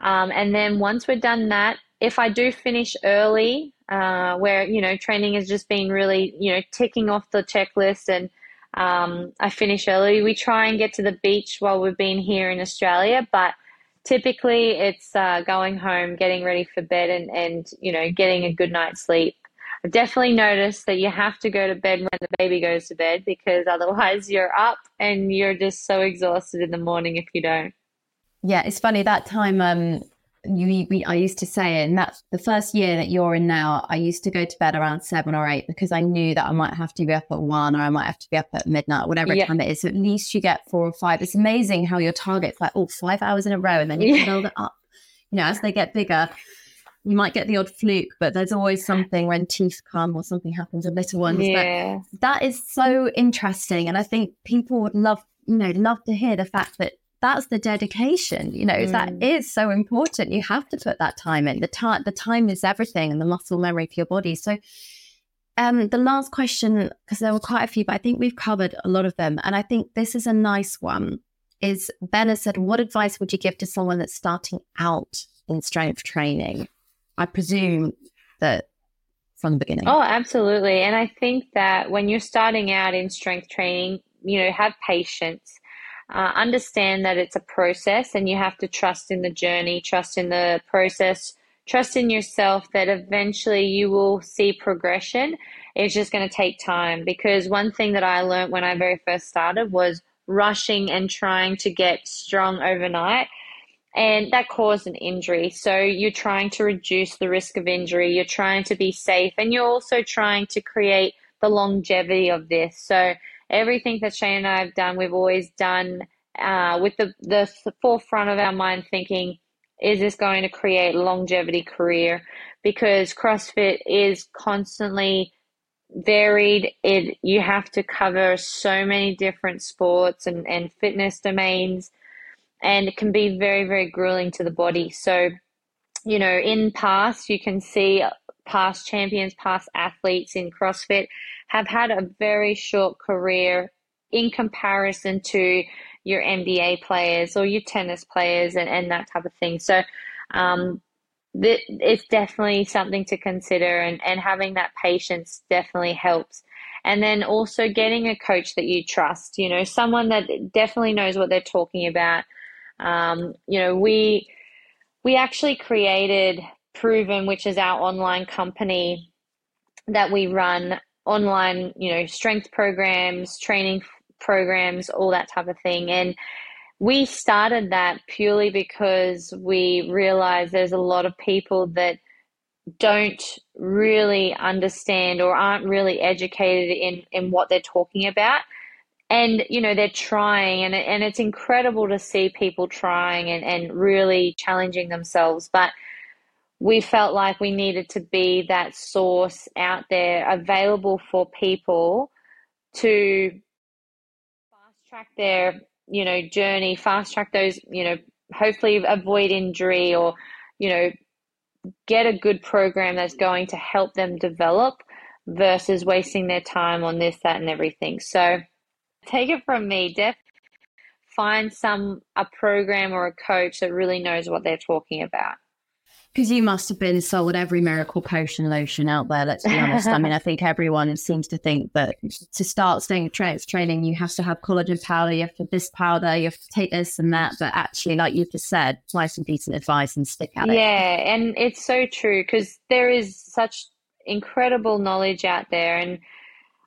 Um, and then once we're done that, if I do finish early, uh, where, you know, training has just been really, you know, ticking off the checklist and um, I finish early, we try and get to the beach while we've been here in Australia. But typically it's uh, going home, getting ready for bed and, and, you know, getting a good night's sleep. I've definitely noticed that you have to go to bed when the baby goes to bed, because otherwise you're up and you're just so exhausted in the morning if you don't. Yeah, it's funny that time um, you, we, I used to say, and that's the first year that you're in now, I used to go to bed around seven or eight because I knew that I might have to be up at one, or I might have to be up at midnight, whatever yeah. time it is. So at least you get four or five. It's amazing how your target's like, oh, five hours in a row, and then you yeah. can build it up. You know, as they get bigger, you might get the odd fluke, but there's always something when teeth come or something happens with little ones. Yeah. But that is so interesting. And I think people would love, you know, love to hear the fact that that's the dedication, you know, mm. that is so important. You have to put that time in. The, ta- the time is everything, and the muscle memory for your body. So um, the last question, because there were quite a few, but I think we've covered a lot of them. And I think this is a nice one, is Bella said, what advice would you give to someone that's starting out in strength training? I presume that from the beginning. Oh, absolutely. And I think that when you're starting out in strength training, you know, have patience. Uh, understand that it's a process, and you have to trust in the journey, trust in the process, trust in yourself that eventually you will see progression. It's just going to take time, because one thing that I learned when I very first started was rushing and trying to get strong overnight, and that caused an injury. So you're trying to reduce the risk of injury, you're trying to be safe, and you're also trying to create the longevity of this. So everything that Shane and I have done, we've always done uh, with the, the forefront of our mind thinking, is this going to create a longevity career? Because CrossFit is constantly varied. It you have to cover so many different sports and, and fitness domains, and it can be very, very grueling to the body. So, you know, in past, you can see past champions, past athletes in CrossFit have had a very short career in comparison to your N B A players or your tennis players and, and that type of thing. So um, th- it's definitely something to consider, and, and having that patience definitely helps. And then also getting a coach that you trust, you know, someone that definitely knows what they're talking about. Um, you know, we we actually created Proven, which is our online company that we run online, you know, strength programs, training programs, all that type of thing. And we started that purely because we realized there's a lot of people that don't really understand or aren't really educated in, in what they're talking about. And, you know, they're trying, and and it's incredible to see people trying and, and really challenging themselves. But we felt like we needed to be that source out there available for people to fast track their, you know, journey, fast track those, you know, hopefully avoid injury or, you know, get a good program that's going to help them develop versus wasting their time on this, that, and everything. So take it from me, Def, find some, a program or a coach that really knows what they're talking about. Because you must have been sold every miracle potion lotion out there, let's be honest. I mean, I think everyone seems to think that to start staying tra- training, you have to have collagen powder, you have to have this powder, you have to take this and that. But actually, like you just said, try some decent advice and stick at it. Yeah, and it's so true, because there is such incredible knowledge out there. And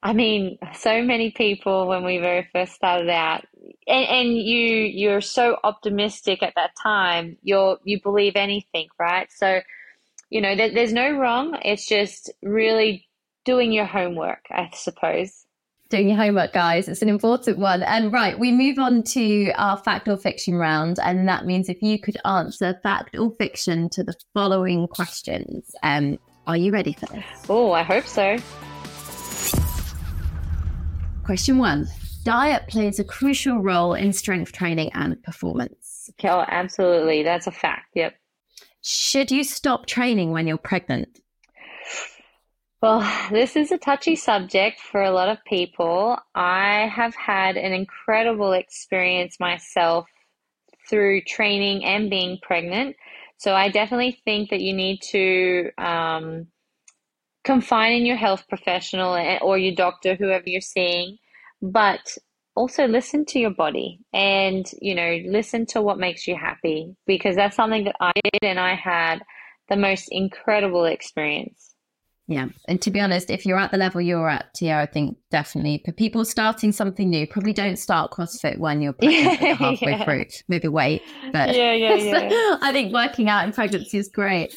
I mean, so many people when we very first started out, and, and you, you're so optimistic at that time, you're, you believe anything, right? So, you know, there, there's no wrong. It's just really doing your homework, I suppose. Doing your homework, guys. It's an important one. And right, we move on to our fact or fiction round. And that means if you could answer fact or fiction to the following questions. Um, are you ready for this? Oh, I hope so. Question one, diet plays a crucial role in strength training and performance. Oh, absolutely. That's a fact. Yep. Should you stop training when you're pregnant? Well, this is a touchy subject for a lot of people. I have had an incredible experience myself through training and being pregnant. So I definitely think that you need to um, confine in your health professional or your doctor, whoever you're seeing, but also listen to your body and, you know, listen to what makes you happy, because that's something that I did, and I had the most incredible experience. Yeah. And to be honest, if you're at the level you're at, Tia, I think definitely for people starting something new, probably don't start CrossFit when you're pregnant yeah, halfway yeah. through, maybe wait. But yeah, yeah, yeah. So I think working out in pregnancy is great.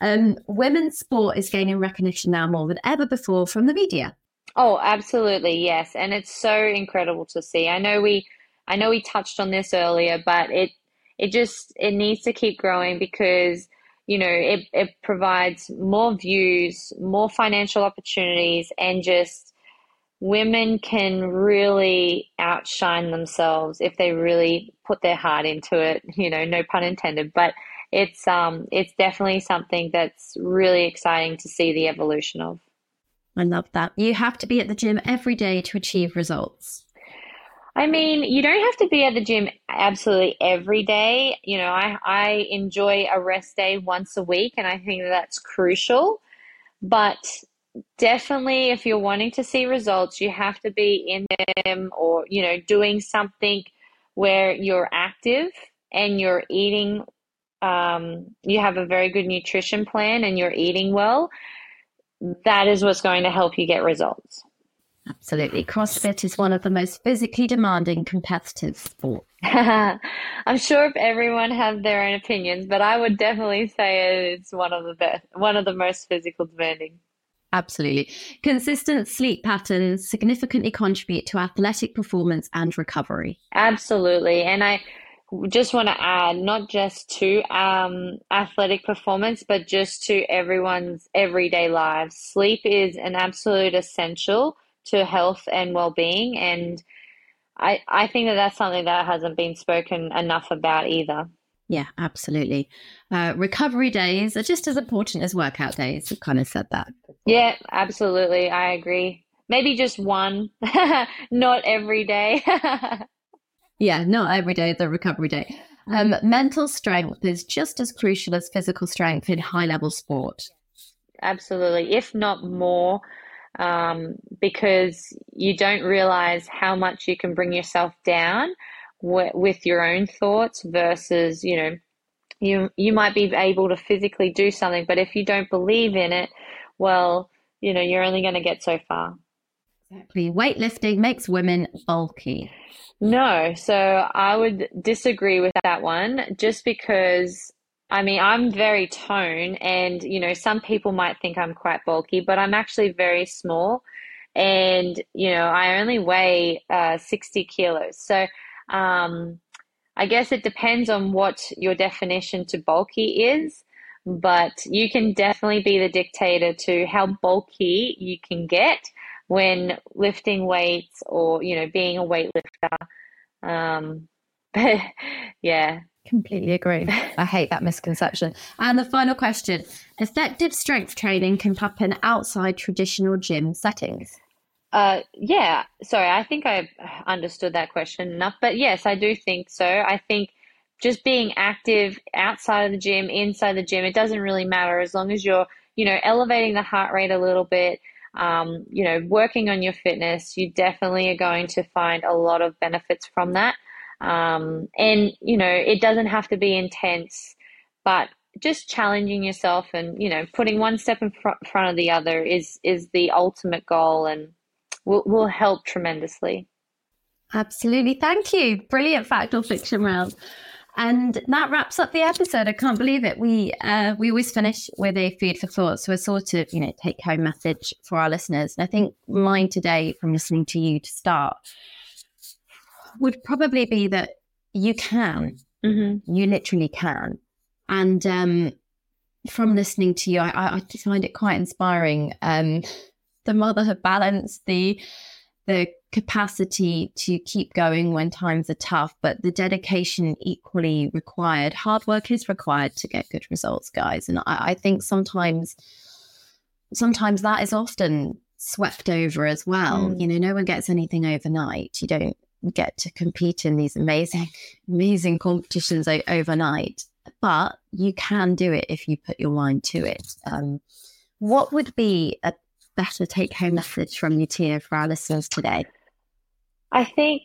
Um, women's sport is gaining recognition now more than ever before from the media. Oh, absolutely. Yes. And it's so incredible to see. I know we, I know we touched on this earlier, but it, it just, it needs to keep growing because, you know, it, it provides more views, more financial opportunities, and just women can really outshine themselves if they really put their heart into it, you know, no pun intended, but it's um it's definitely something that's really exciting to see the evolution of. I love that. You have to be at the gym every day to achieve results. I mean, you don't have to be at the gym absolutely every day. You know, I, I enjoy a rest day once a week, and I think that's crucial. But definitely if you're wanting to see results, you have to be in them or, you know, doing something where you're active and you're eating Um, you have a very good nutrition plan and you're eating well, that is what's going to help you get results. Absolutely. CrossFit is one of the most physically demanding competitive sports. I'm sure if everyone has their own opinions, but I would definitely say it's one of the best, one of the most physical demanding. Absolutely. Consistent sleep patterns significantly contribute to athletic performance and recovery. Absolutely. And I just want to add, not just to um, athletic performance, but just to everyone's everyday lives. Sleep is an absolute essential to health and well-being, and I, I think that that's something that hasn't been spoken enough about either. Yeah, absolutely. Uh, recovery days are just as important as workout days. I've kind of said that before. Yeah, absolutely. I agree. Maybe just one, not every day. Yeah, not every day is a recovery day. Um, mental strength is just as crucial as physical strength in high-level sport. Absolutely, if not more, um, because you don't realize how much you can bring yourself down w- with your own thoughts versus, you know, you you might be able to physically do something, but if you don't believe in it, well, you know, you're only going to get so far. Exactly. Weightlifting makes women bulky. No, so I would disagree with that one, just because, I mean, I'm very toned, and, you know, some people might think I'm quite bulky, but I'm actually very small, and, you know, I only weigh uh, sixty kilos. So um, I guess it depends on what your definition to bulky is, but you can definitely be the dictator to how bulky you can get when lifting weights or, you know, being a weightlifter. Um, but yeah. Completely agree. I hate that misconception. And the final question, effective strength training can happen outside traditional gym settings. Uh, yeah. Sorry, I think I understood that question enough, but yes, I do think so. I think just being active outside of the gym, inside the gym, it doesn't really matter as long as you're, you know, elevating the heart rate a little bit, Um, you know, working on your fitness, you definitely are going to find a lot of benefits from that. Um, and, you know, it doesn't have to be intense, but just challenging yourself and, you know, putting one step in fr- front of the other is, is the ultimate goal, and will, will help tremendously. Absolutely. Thank you. Brilliant fact or fiction round. And that wraps up the episode. I can't believe it. We uh, we always finish with a food for thought, so a sort of, you know, take-home message for our listeners. And I think mine today, from listening to you to start, would probably be that you can. Mm-hmm. You literally can. And um, from listening to you, I, I find it quite inspiring. Um, the motherhood balance, the the capacity to keep going when times are tough, but the dedication equally required. Hard work is required to get good results, guys. And I, I think sometimes sometimes that is often swept over as well. Mm. You know, no one gets anything overnight. You don't get to compete in these amazing, amazing competitions o- overnight, but you can do it if you put your mind to it. Um, what would be a better take-home message from you, Tia, for our listeners today? I think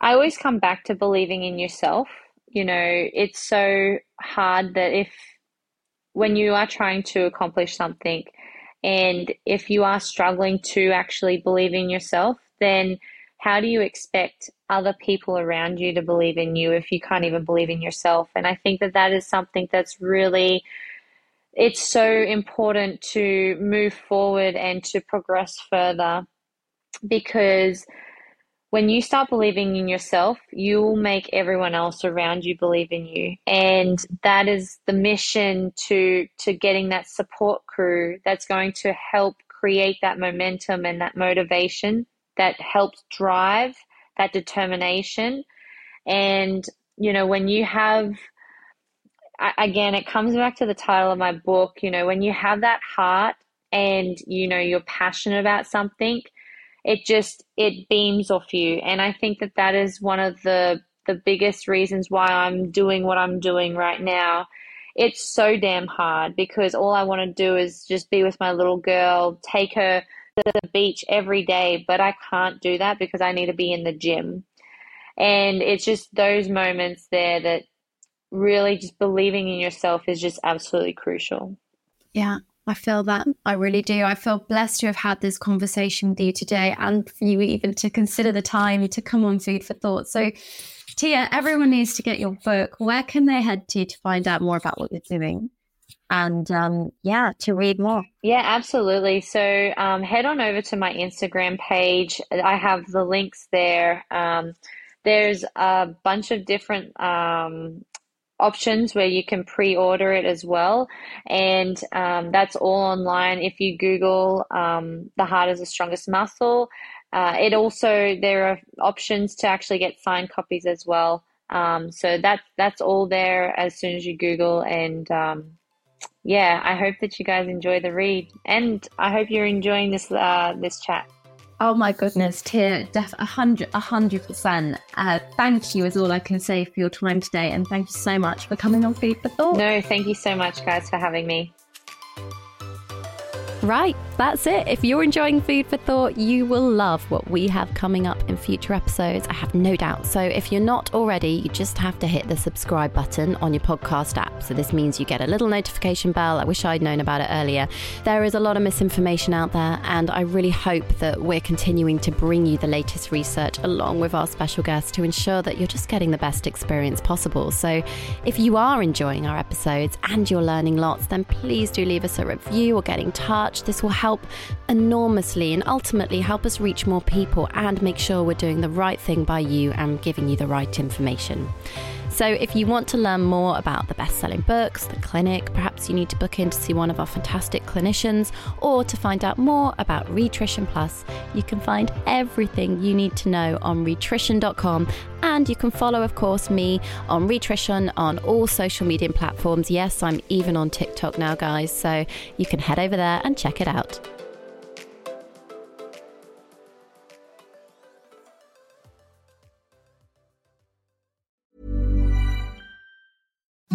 I always come back to believing in yourself. You know, it's so hard that if when you are trying to accomplish something, and if you are struggling to actually believe in yourself, then how do you expect other people around you to believe in you if you can't even believe in yourself? And I think that that is something that's really, it's so important to move forward and to progress further, because when you start believing in yourself, you will make everyone else around you believe in you. And that is the mission to, to getting that support crew that's going to help create that momentum and that motivation that helps drive that determination. And, you know, when you have, again, it comes back to the title of my book, you know, when you have that heart and, you know, you're passionate about something, it just, it beams off you. And I think that that is one of the, the biggest reasons why I'm doing what I'm doing right now. It's so damn hard, because all I want to do is just be with my little girl, take her to the beach every day, but I can't do that because I need to be in the gym. And it's just those moments there that really just believing in yourself is just absolutely crucial. Yeah, I feel that. I really do. I feel blessed to have had this conversation with you today, and for you even to consider the time to come on Food for Thought. So, Tia, everyone needs to get your book. Where can they head to to find out more about what you're doing? And um, yeah, to read more. Yeah, absolutely. So um, head on over to my Instagram page. I have the links there. Um, There's a bunch of different um, options where you can pre-order it as well. And um, that's all online. If you Google um, The Heart is the Strongest Muscle, uh, it also, there are options to actually get signed copies as well. Um, so that, that's all there as soon as you Google. And um, yeah, I hope that you guys enjoy the read. And I hope you're enjoying this uh, this chat. Oh my goodness, Tia, def a hundred, a hundred percent. Uh, thank you is all I can say for your time today, and thank you so much for coming on Food for Thought. No, thank you so much, guys, for having me. Right, that's it. If you're enjoying Food for Thought, you will love what we have coming up in future episodes, I have no doubt. So if you're not already, you just have to hit the subscribe button on your podcast app. So this means you get a little notification bell. I wish I'd known about it earlier. There is a lot of misinformation out there, and I really hope that we're continuing to bring you the latest research along with our special guests to ensure that you're just getting the best experience possible. So if you are enjoying our episodes and you're learning lots, then please do leave us a review or get in touch. This will help enormously and ultimately help us reach more people and make sure we're doing the right thing by you and giving you the right information. So if you want to learn more about the best-selling books, the clinic, perhaps you need to book in to see one of our fantastic clinicians, or to find out more about Rhitrition Plus, you can find everything you need to know on rhitrition dot com. And you can follow, of course, me on Rhitrition on all social media platforms. Yes, I'm even on TikTok now, guys. So you can head over there and check it out.